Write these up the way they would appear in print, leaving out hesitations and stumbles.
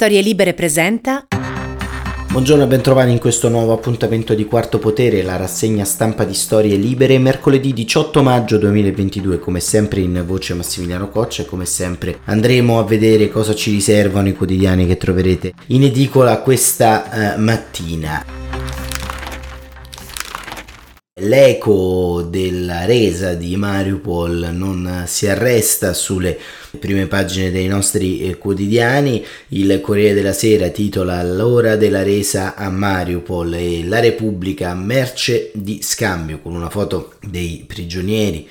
Storie Libere presenta. Buongiorno e bentrovati in questo nuovo appuntamento di Quarto Potere, la rassegna stampa di Storie Libere, mercoledì 18 maggio 2022, come sempre in voce Massimiliano Coccia e come sempre andremo a vedere cosa ci riservano i quotidiani che troverete in edicola questa mattina. L'eco della resa di Mariupol non si arresta sulle prime pagine dei nostri quotidiani. Il Corriere della Sera titola "L'ora della resa a Mariupol" e la Repubblica "Merce di scambio", con una foto dei prigionieri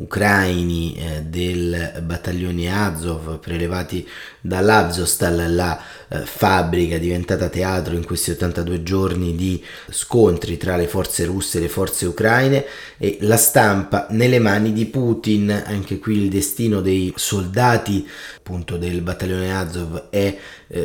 ucraini del battaglione Azov prelevati dall'Azovstal, la fabbrica diventata teatro in questi 82 giorni di scontri tra le forze russe e le forze ucraine. E la stampa "nelle mani di Putin", anche qui il destino dei soldati appunto del battaglione Azov è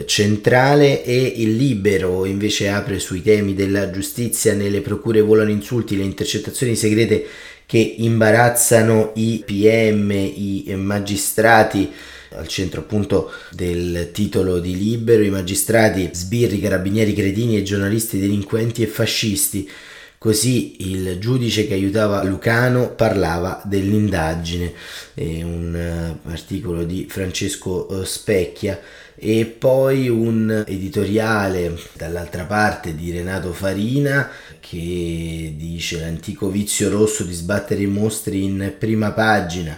centrale. E il Libero invece apre sui temi della giustizia: nelle procure volano insulti, le intercettazioni segrete che imbarazzano i PM, i magistrati. Al centro appunto del titolo di Libero: i magistrati, sbirri, carabinieri, cretini e giornalisti delinquenti e fascisti. Così il giudice che aiutava Lucano parlava dell'indagine, un articolo di Francesco Specchia. E poi un editoriale dall'altra parte di Renato Farina che dice "l'antico vizio rosso di sbattere i mostri in prima pagina",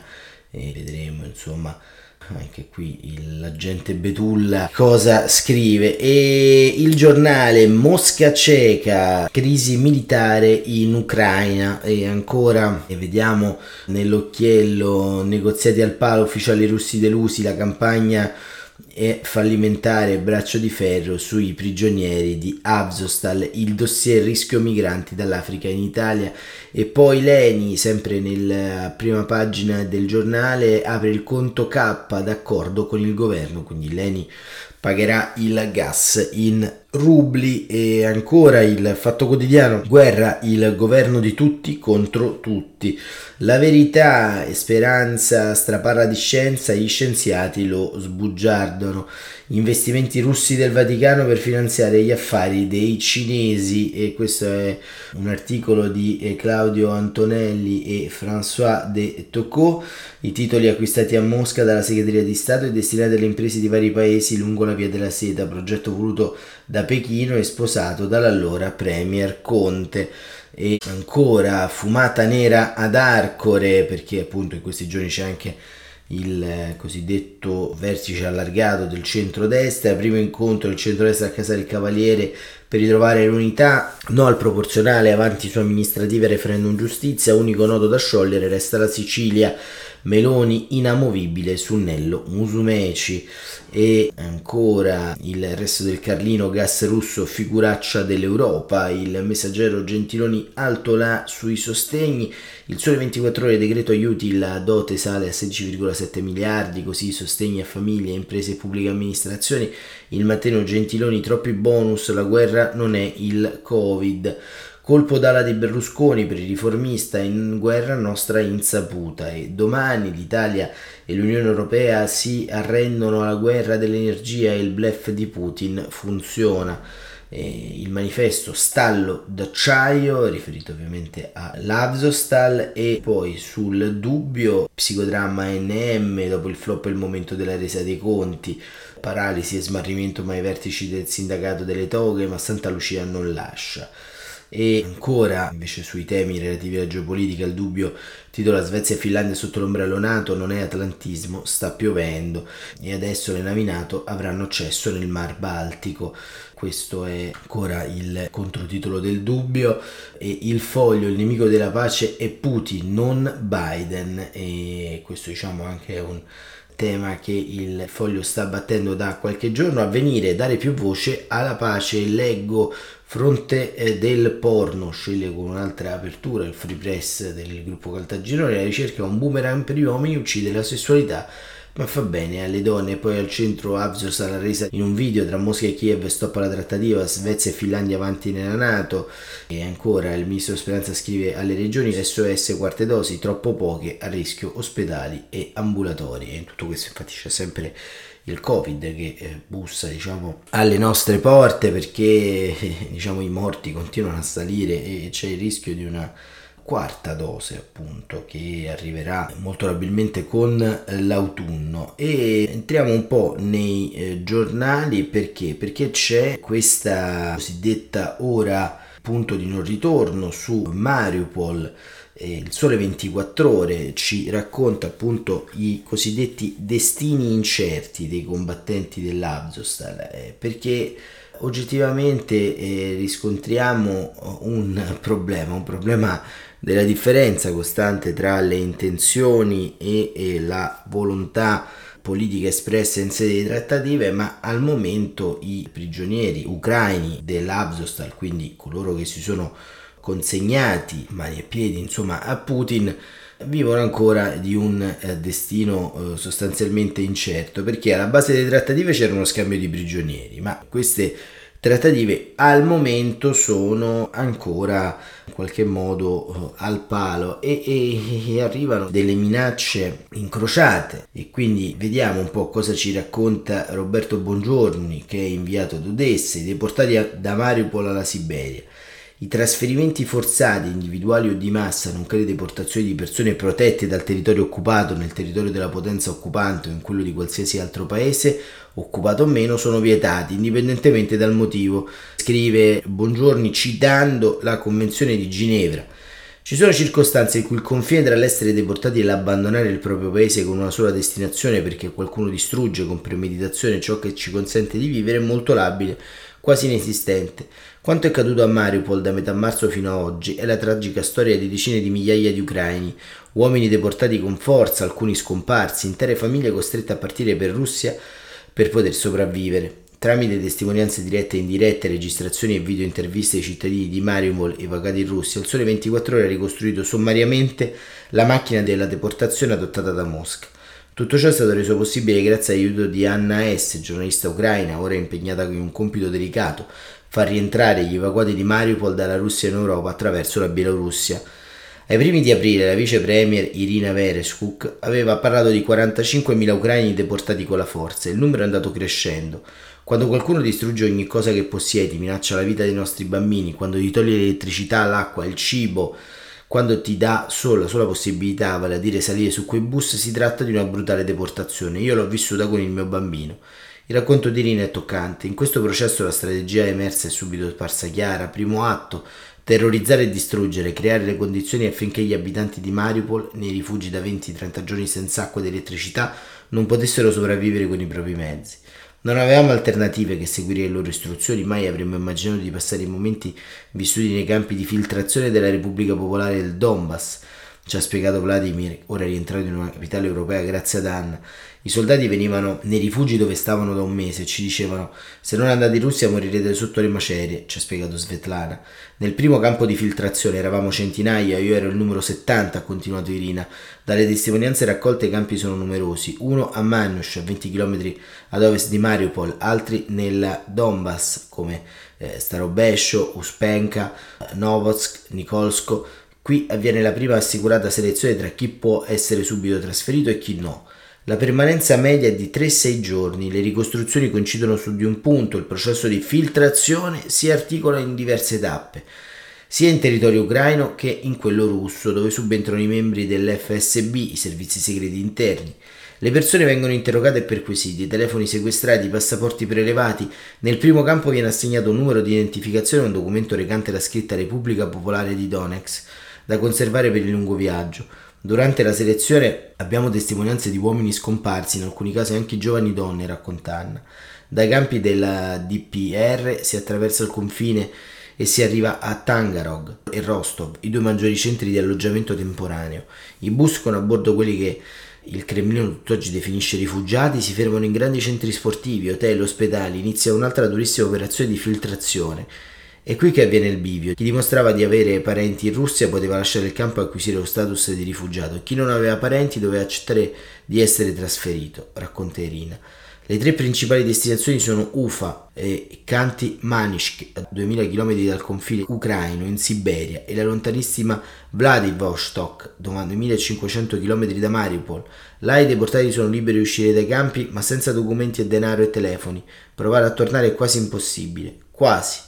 e vedremo insomma anche qui l'agente Betulla cosa scrive. E il giornale "Mosca cieca, crisi militare in Ucraina", e ancora e vediamo nell'occhiello "negoziati al palo, ufficiali russi delusi, la campagna è fallimentare, braccio di ferro sui prigionieri di Azovstal, il dossier rischio migranti dall'Africa in Italia". E poi l'ENI, sempre nella prima pagina del giornale, apre il conto K, d'accordo con il governo, quindi l'ENI pagherà il gas in rubli. E ancora il Fatto Quotidiano: "Guerra, il governo di tutti contro tutti". La Verità: "Speranza straparla di scienza, gli scienziati lo sbugiardano". "Investimenti russi del Vaticano per finanziare gli affari dei cinesi", e questo è un articolo di Claudio Antonelli e François de Tocco. I titoli acquistati a Mosca dalla segreteria di Stato e destinati alle imprese di vari paesi lungo la via della seta, progetto voluto da Pechino e sposato dall'allora premier Conte. E ancora "fumata nera ad Arcore", perché appunto in questi giorni c'è anche il cosiddetto vertice allargato del centrodestra, primo incontro del centrodestra a Casa del Cavaliere per ritrovare l'unità, no al proporzionale, avanti su amministrative, referendum giustizia, unico nodo da sciogliere resta la Sicilia, Meloni inamovibile su Nello Musumeci. E ancora il Resto del Carlino: "Gas russo, figuraccia dell'Europa". Il Messaggero: "Gentiloni alto là sui sostegni". Il Sole 24 Ore: "Decreto aiuti, la dote sale a 16,7 miliardi, così sostegni a famiglie, imprese e pubbliche amministrazioni". Il Mattino: "Gentiloni, troppi bonus, la guerra non è il Covid". Colpo d'ala di Berlusconi per il riformista: "In guerra nostra insaputa". E Domani: "L'Italia e l'Unione Europea si arrendono alla guerra dell'energia e il bluff di Putin funziona". E il Manifesto: "Stallo d'acciaio", riferito ovviamente all'Azovstal. E poi sul Dubbio: "Psicodramma NM, dopo il flop è il momento della resa dei conti, paralisi e smarrimento ma i vertici del sindacato delle toghe, ma Santa Lucia non lascia". E ancora invece sui temi relativi alla geopolitica il Dubbio titola "Svezia e Finlandia sotto l'ombrello NATO, non è atlantismo, sta piovendo". E adesso le navi NATO avranno accesso nel Mar Baltico. Questo è ancora il controtitolo del Dubbio. E il Foglio: "Il nemico della pace è Putin, non Biden". E questo diciamo anche è un tema che il Foglio sta battendo da qualche giorno. Avvenire: "Dare più voce alla pace". Leggo: "Fronte del porno sceglie con un'altra apertura il Free Press del gruppo Caltagirone, la ricerca è un boomerang per gli uomini, uccide la sessualità ma fa bene alle donne". Poi al centro: "Azov sarà resa in un video, tra Mosca e Kiev stoppa la trattativa, Svezia e Finlandia avanti nella NATO". E ancora il ministro Speranza scrive alle regioni: "SOS quarte dosi, troppo poche, a rischio ospedali e ambulatori". E in tutto questo infatti c'è sempre del Covid che bussa, diciamo, alle nostre porte, perché diciamo i morti continuano a salire e c'è il rischio di una quarta dose, appunto, che arriverà molto probabilmente con l'autunno. E entriamo un po' nei giornali, perché c'è questa cosiddetta ora, punto di non ritorno, su Mariupol. Il Sole 24 Ore ci racconta appunto i cosiddetti destini incerti dei combattenti dell'Azovstal, perché oggettivamente riscontriamo un problema della differenza costante tra le intenzioni e la volontà politica espressa in sede di trattative, ma al momento i prigionieri ucraini dell'Azovstal, quindi coloro che si sono consegnati mani e piedi, insomma, a Putin, vivono ancora di un destino sostanzialmente incerto, perché alla base delle trattative c'era uno scambio di prigionieri, ma queste trattative al momento sono ancora in qualche modo al palo e arrivano delle minacce incrociate. E quindi vediamo un po' cosa ci racconta Roberto Bongiorni, che è inviato ad Odessa, deportati da Mariupol alla Siberia. I trasferimenti forzati, individuali o di massa, nonché le deportazioni di persone protette dal territorio occupato nel territorio della potenza occupante o in quello di qualsiasi altro paese, occupato o meno, sono vietati, indipendentemente dal motivo, scrive Bongiorni citando la Convenzione di Ginevra. Ci sono circostanze in cui il confine tra l'essere deportati e l'abbandonare il proprio paese con una sola destinazione, perché qualcuno distrugge con premeditazione ciò che ci consente di vivere, è molto labile, quasi inesistente. Quanto è accaduto a Mariupol da metà marzo fino a oggi è la tragica storia di decine di migliaia di ucraini, uomini deportati con forza, alcuni scomparsi, intere famiglie costrette a partire per Russia per poter sopravvivere. Tramite testimonianze dirette e indirette, registrazioni e video interviste ai cittadini di Mariupol evacati in Russia, il Sole 24 Ore ha ricostruito sommariamente la macchina della deportazione adottata da Mosca. Tutto ciò è stato reso possibile grazie all'aiuto di Anna S., giornalista ucraina, ora impegnata in un compito delicato: far rientrare gli evacuati di Mariupol dalla Russia in Europa attraverso la Bielorussia. Ai primi di aprile la vice premier Irina Vereshchuk aveva parlato di 45.000 ucraini deportati con la forza. Il numero è andato crescendo. Quando qualcuno distrugge ogni cosa che possiedi, minaccia la vita dei nostri bambini, quando gli toglie l'elettricità, l'acqua, il cibo, quando ti dà sola possibilità, vale a dire salire su quei bus, si tratta di una brutale deportazione. Io l'ho vissuta con il mio bambino. Il racconto di Irina è toccante. In questo processo la strategia emersa è subito apparsa chiara. Primo atto: terrorizzare e distruggere, creare le condizioni affinché gli abitanti di Mariupol, nei rifugi da 20-30 giorni senza acqua ed elettricità, non potessero sopravvivere con i propri mezzi. Non avevamo alternative che seguire le loro istruzioni, mai avremmo immaginato di passare i momenti vissuti nei campi di filtrazione della Repubblica Popolare del Donbass, ci ha spiegato Vladimir, ora rientrato in una capitale europea grazie ad Anna. I soldati venivano nei rifugi dove stavano da un mese e ci dicevano: se non andate in Russia morirete sotto le macerie, ci ha spiegato Svetlana. Nel primo campo di filtrazione eravamo centinaia, io ero il numero 70, ha continuato Irina. Dalle testimonianze raccolte i campi sono numerosi, uno a Maniush, a 20 km ad ovest di Mariupol, altri nel Donbass come Starobescio, Uspenka, Novotsk, Nikolskoye. Qui avviene la prima assicurata selezione tra chi può essere subito trasferito e chi no. La permanenza media è di 3-6 giorni, le ricostruzioni coincidono su di un punto, il processo di filtrazione si articola in diverse tappe, sia in territorio ucraino che in quello russo, dove subentrano i membri dell'FSB, i servizi segreti interni. Le persone vengono interrogate e perquisiti, telefoni sequestrati, passaporti prelevati. Nel primo campo viene assegnato un numero di identificazione e un documento recante la scritta Repubblica Popolare di Donetsk, da conservare per il lungo viaggio. Durante la selezione abbiamo testimonianze di uomini scomparsi, in alcuni casi anche giovani donne, racconta Anna. Dai campi della DPR si attraversa il confine e si arriva a Tangarog e Rostov, i due maggiori centri di alloggiamento temporaneo. I bus con a bordo quelli che il Cremlino tutt'oggi definisce rifugiati si fermano in grandi centri sportivi, hotel, ospedali. Inizia un'altra durissima operazione di filtrazione. È qui che avviene il bivio. Chi dimostrava di avere parenti in Russia poteva lasciare il campo e acquisire lo status di rifugiato. Chi non aveva parenti doveva accettare di essere trasferito, racconta Irina. Le tre principali destinazioni sono Ufa e Kanti-Manishk, a 2000 km dal confine ucraino in Siberia, e la lontanissima Vladivostok, 2500 km da Mariupol. Là i deportati sono liberi di uscire dai campi, ma senza documenti e denaro e telefoni. Provare a tornare è quasi impossibile. Quasi.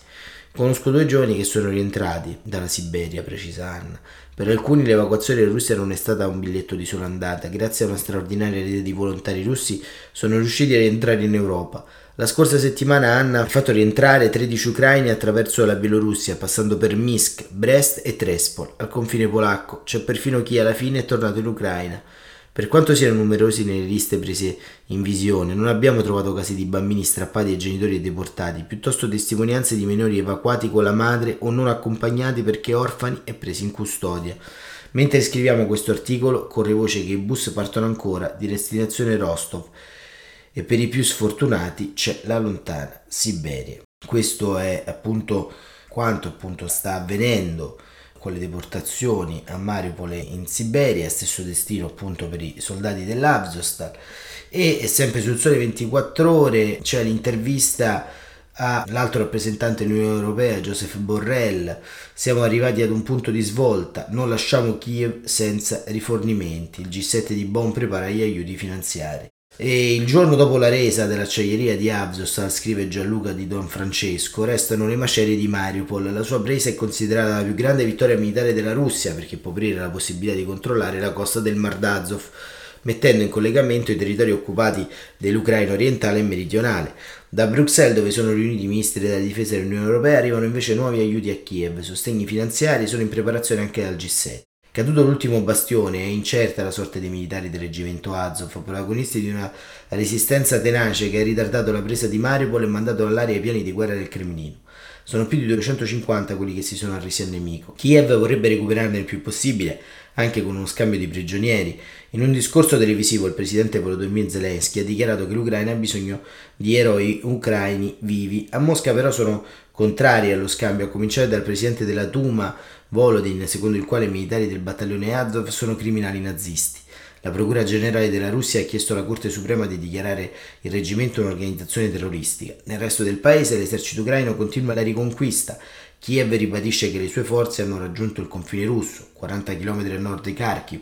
Conosco due giovani che sono rientrati dalla Siberia, precisa Anna. Per alcuni l'evacuazione in Russia non è stata un biglietto di sola andata. Grazie a una straordinaria rete di volontari russi sono riusciti a rientrare in Europa. La scorsa settimana Anna ha fatto rientrare 13 ucraini attraverso la Bielorussia, passando per Minsk, Brest e Trespol. Al confine polacco c'è perfino chi alla fine è tornato in Ucraina. Per quanto siano numerosi nelle liste prese in visione, non abbiamo trovato casi di bambini strappati ai genitori e deportati, piuttosto testimonianze di minori evacuati con la madre o non accompagnati perché orfani e presi in custodia. Mentre scriviamo questo articolo, corre voce che i bus partono ancora di destinazione Rostov e per i più sfortunati c'è la lontana Siberia. Questo è appunto quanto sta avvenendo con le deportazioni a Mariupol in Siberia, stesso destino appunto per i soldati dell'Azovstal. E sempre sul Sole 24 Ore c'è l'intervista all'altro rappresentante dell'Unione Europea, Joseph Borrell. Siamo arrivati ad un punto di svolta, non lasciamo Kiev senza rifornimenti, il G7 di Bonn prepara gli aiuti finanziari. E il giorno dopo la resa dell'acciaieria di Azovstal, scrive Gianluca di Don Francesco, restano le macerie di Mariupol. La sua presa è considerata la più grande vittoria militare della Russia perché può aprire la possibilità di controllare la costa del Mar d'Azov, mettendo in collegamento i territori occupati dell'Ucraina orientale e meridionale. Da Bruxelles, dove sono riuniti i ministri della difesa dell'Unione Europea, arrivano invece nuovi aiuti a Kiev. Sostegni finanziari sono in preparazione anche dal G7. Caduto l'ultimo bastione, è incerta la sorte dei militari del reggimento Azov, protagonisti di una resistenza tenace che ha ritardato la presa di Mariupol e mandato all'aria i piani di guerra del Cremlino. Sono più di 250 quelli che si sono arresi al nemico. Kiev vorrebbe recuperarne il più possibile, anche con uno scambio di prigionieri. In un discorso televisivo il presidente Volodymyr Zelensky ha dichiarato che l'Ucraina ha bisogno di eroi ucraini vivi. A Mosca però sono contrari allo scambio, a cominciare dal presidente della Duma, Volodin, secondo il quale i militari del battaglione Azov sono criminali nazisti. La procura generale della Russia ha chiesto alla Corte Suprema di dichiarare il reggimento un'organizzazione terroristica. Nel resto del paese l'esercito ucraino continua la riconquista. Kiev ribadisce che le sue forze hanno raggiunto il confine russo, 40 km a nord di Kharkiv.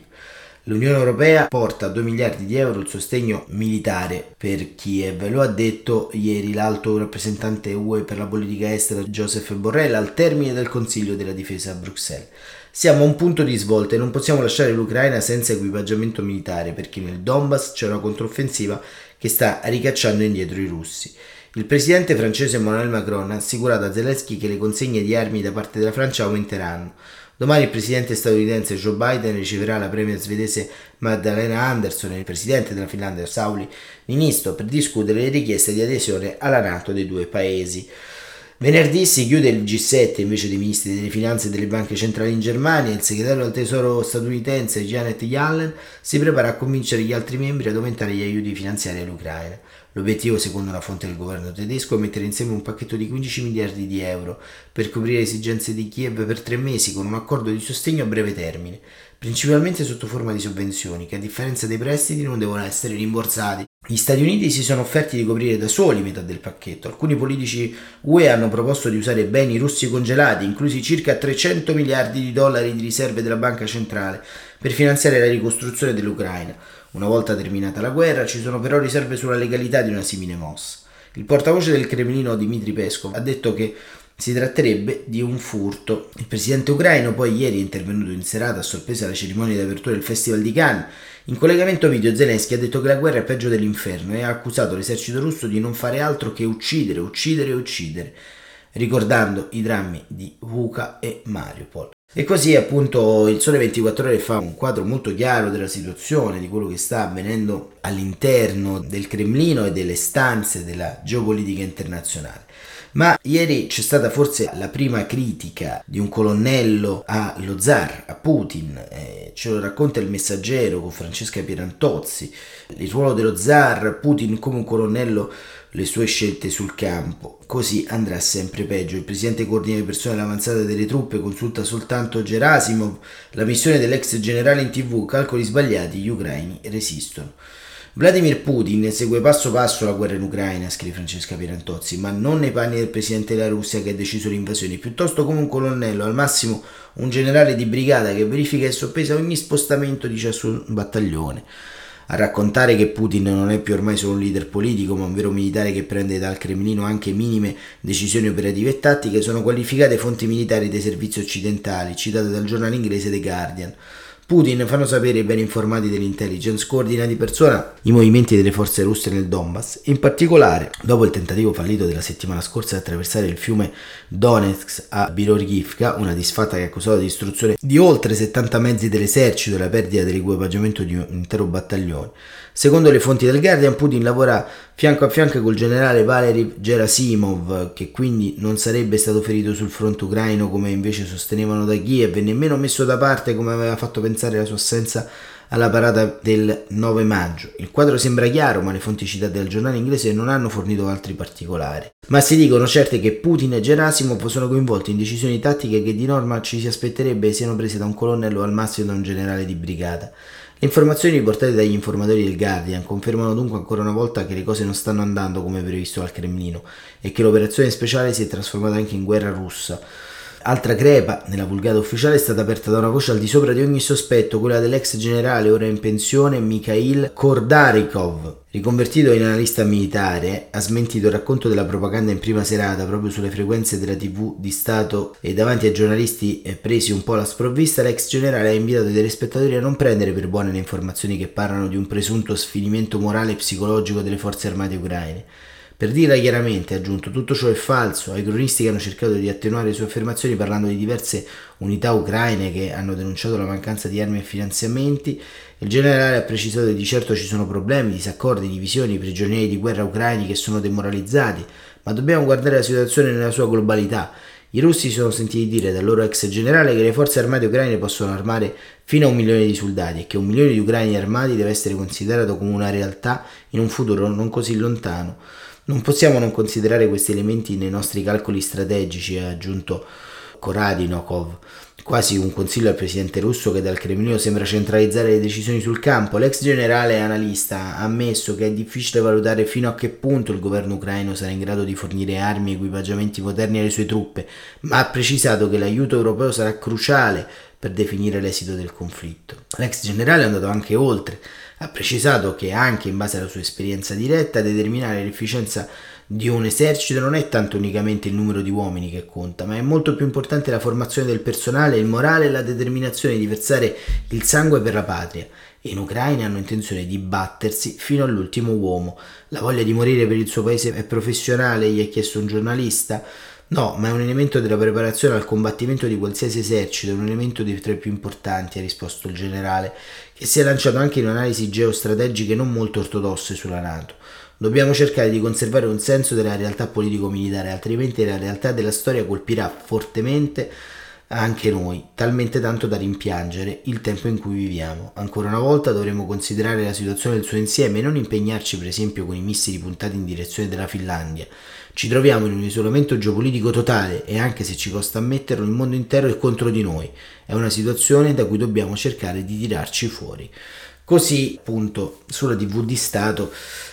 L'Unione Europea porta a 2 miliardi di euro il sostegno militare per Kiev, lo ha detto ieri l'alto rappresentante UE per la politica estera Joseph Borrell al termine del Consiglio della Difesa a Bruxelles. Siamo a un punto di svolta e non possiamo lasciare l'Ucraina senza equipaggiamento militare perché nel Donbass c'è una controffensiva che sta ricacciando indietro i russi. Il presidente francese Emmanuel Macron ha assicurato a Zelensky che le consegne di armi da parte della Francia aumenteranno. Domani il presidente statunitense Joe Biden riceverà la premier svedese Magdalena Andersson e il presidente della Finlandia Sauli Niinisto per discutere le richieste di adesione alla NATO dei due paesi. Venerdì si chiude il G7 invece dei ministri delle finanze e delle banche centrali in Germania. Il segretario del tesoro statunitense Janet Yellen si prepara a convincere gli altri membri ad aumentare gli aiuti finanziari all'Ucraina. L'obiettivo, secondo una fonte del governo tedesco, è mettere insieme un pacchetto di 15 miliardi di euro per coprire le esigenze di Kiev per 3 mesi con un accordo di sostegno a breve termine, principalmente sotto forma di sovvenzioni che, a differenza dei prestiti, non devono essere rimborsati. Gli Stati Uniti si sono offerti di coprire da soli metà del pacchetto. Alcuni politici UE hanno proposto di usare beni russi congelati, inclusi circa 300 miliardi di dollari di riserve della banca centrale, per finanziare la ricostruzione dell'Ucraina. Una volta terminata la guerra, ci sono però riserve sulla legalità di una simile mossa. Il portavoce del Cremlino Dmitry Peskov ha detto che si tratterebbe di un furto. Il presidente ucraino poi ieri è intervenuto in serata a sorpresa alla cerimonia di apertura del Festival di Cannes. In collegamento video Zelensky ha detto che la guerra è peggio dell'inferno e ha accusato l'esercito russo di non fare altro che uccidere, ricordando i drammi di Vuka e Mariupol. E così appunto il Sole 24 Ore fa un quadro molto chiaro della situazione, di quello che sta avvenendo all'interno del Cremlino e delle stanze della geopolitica internazionale. Ma ieri c'è stata forse la prima critica di un colonnello allo zar, a Putin. Ce lo racconta il Messaggero con Francesca Pierantozzi. Il ruolo dello zar, Putin come un colonnello, le sue scelte sul campo. Così andrà sempre peggio. Il presidente coordina le persone all'avanzata delle truppe, consulta soltanto Gerasimov. La missione dell'ex generale in TV, calcoli sbagliati, gli ucraini resistono. Vladimir Putin segue passo passo la guerra in Ucraina, scrive Francesca Pierantozzi, ma non nei panni del presidente della Russia che ha deciso l'invasione, piuttosto come un colonnello, al massimo un generale di brigata che verifica e soppesa ogni spostamento di ciascun battaglione. A raccontare che Putin non è più ormai solo un leader politico, ma un vero militare che prende dal Cremlino anche minime decisioni operative e tattiche, sono qualificate fonti militari dei servizi occidentali, citate dal giornale inglese The Guardian. Putin, fanno sapere i ben informati dell'intelligence, coordina di persona i movimenti delle forze russe nel Donbass, in particolare dopo il tentativo fallito della settimana scorsa di attraversare il fiume Donetsk a Bielorussia, una disfatta che ha causato la distruzione di oltre 70 mezzi dell'esercito e la perdita dell'equipaggiamento di un intero battaglione. Secondo le fonti del Guardian, Putin lavora fianco a fianco col generale Valery Gerasimov, che quindi non sarebbe stato ferito sul fronte ucraino come invece sostenevano da Kiev, e nemmeno messo da parte come aveva fatto pensare la sua assenza alla parata del 9 maggio. Il quadro sembra chiaro, ma le fonti citate dal giornale inglese non hanno fornito altri particolari. Ma si dicono certe che Putin e Gerasimov sono coinvolti in decisioni tattiche che di norma ci si aspetterebbe siano prese da un colonnello o al massimo da un generale di brigata. Le informazioni riportate dagli informatori del Guardian confermano dunque ancora una volta che le cose non stanno andando come previsto al Cremlino e che l'operazione speciale si è trasformata anche in guerra russa. Altra crepa, nella vulgata ufficiale, è stata aperta da una voce al di sopra di ogni sospetto, quella dell'ex generale ora in pensione Mikhail Kordarikov, riconvertito in analista militare. Ha smentito il racconto della propaganda in prima serata proprio sulle frequenze della TV di Stato e davanti a giornalisti presi un po' alla sprovvista. L'ex generale ha invitato i telespettatori a non prendere per buone le informazioni che parlano di un presunto sfinimento morale e psicologico delle forze armate ucraine. Per dirla chiaramente, ha aggiunto, tutto ciò è falso. Ai cronisti che hanno cercato di attenuare le sue affermazioni parlando di diverse unità ucraine che hanno denunciato la mancanza di armi e finanziamenti, il generale ha precisato che di certo ci sono problemi, disaccordi, divisioni, prigionieri di guerra ucraini che sono demoralizzati, ma dobbiamo guardare la situazione nella sua globalità. I russi si sono sentiti dire dal loro ex generale che le forze armate ucraine possono armare fino a 1 milione di soldati e che 1 milione di ucraini armati deve essere considerato come una realtà in un futuro non così lontano. Non possiamo non considerare questi elementi nei nostri calcoli strategici, ha aggiunto Koradinokov, quasi un consiglio al presidente russo che dal Cremlino sembra centralizzare le decisioni sul campo. L'ex generale analista ha ammesso che è difficile valutare fino a che punto il governo ucraino sarà in grado di fornire armi e equipaggiamenti moderni alle sue truppe, ma ha precisato che l'aiuto europeo sarà cruciale per definire l'esito del conflitto. L'ex generale è andato anche oltre. Ha precisato che anche in base alla sua esperienza diretta determinare l'efficienza di un esercito non è tanto unicamente il numero di uomini che conta, ma è molto più importante la formazione del personale, il morale e la determinazione di versare il sangue per la patria. In Ucraina hanno intenzione di battersi fino all'ultimo uomo. La voglia di morire per il suo paese è professionale, gli ha chiesto un giornalista. No, ma è un elemento della preparazione al combattimento di qualsiasi esercito, è un elemento dei tre più importanti, ha risposto il generale, che si è lanciato anche in analisi geostrategiche non molto ortodosse sulla NATO. Dobbiamo cercare di conservare un senso della realtà politico-militare, altrimenti la realtà della storia colpirà fortemente anche noi, talmente tanto da rimpiangere il tempo in cui viviamo. Ancora una volta dovremo considerare la situazione del suo insieme e non impegnarci per esempio con i missili puntati in direzione della Finlandia. Ci troviamo in un isolamento geopolitico totale e anche se ci costa ammetterlo il mondo intero è contro di noi. È una situazione da cui dobbiamo cercare di tirarci fuori. Così appunto sulla TV di Stato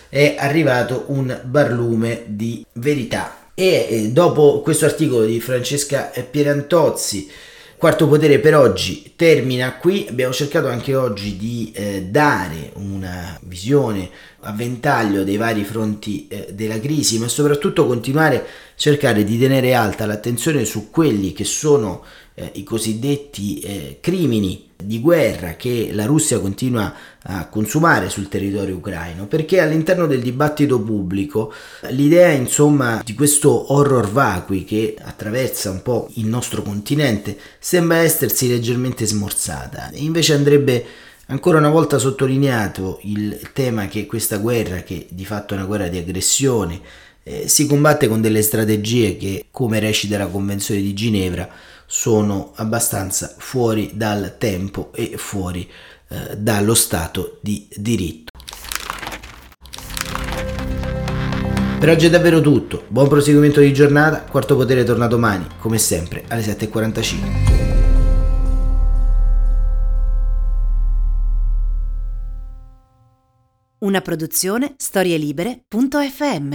è arrivato un barlume di verità. E dopo questo articolo di Francesca Pierantozzi, Quarto Potere per oggi termina qui. Abbiamo cercato anche oggi di dare una visione a ventaglio dei vari fronti della crisi, ma soprattutto continuare a cercare di tenere alta l'attenzione su quelli che sono i cosiddetti crimini di guerra che la Russia continua a consumare sul territorio ucraino, perché all'interno del dibattito pubblico l'idea insomma di questo horror vacui che attraversa un po' il nostro continente sembra essersi leggermente smorzata e invece andrebbe ancora una volta sottolineato il tema che questa guerra, che di fatto è una guerra di aggressione, si combatte con delle strategie che, come recita la Convenzione di Ginevra, sono abbastanza fuori dal tempo e fuori dallo Stato di diritto. Per oggi è davvero tutto, buon proseguimento di giornata. Quarto Potere torna domani, come sempre, alle 7:45. Una produzione storielibere.fm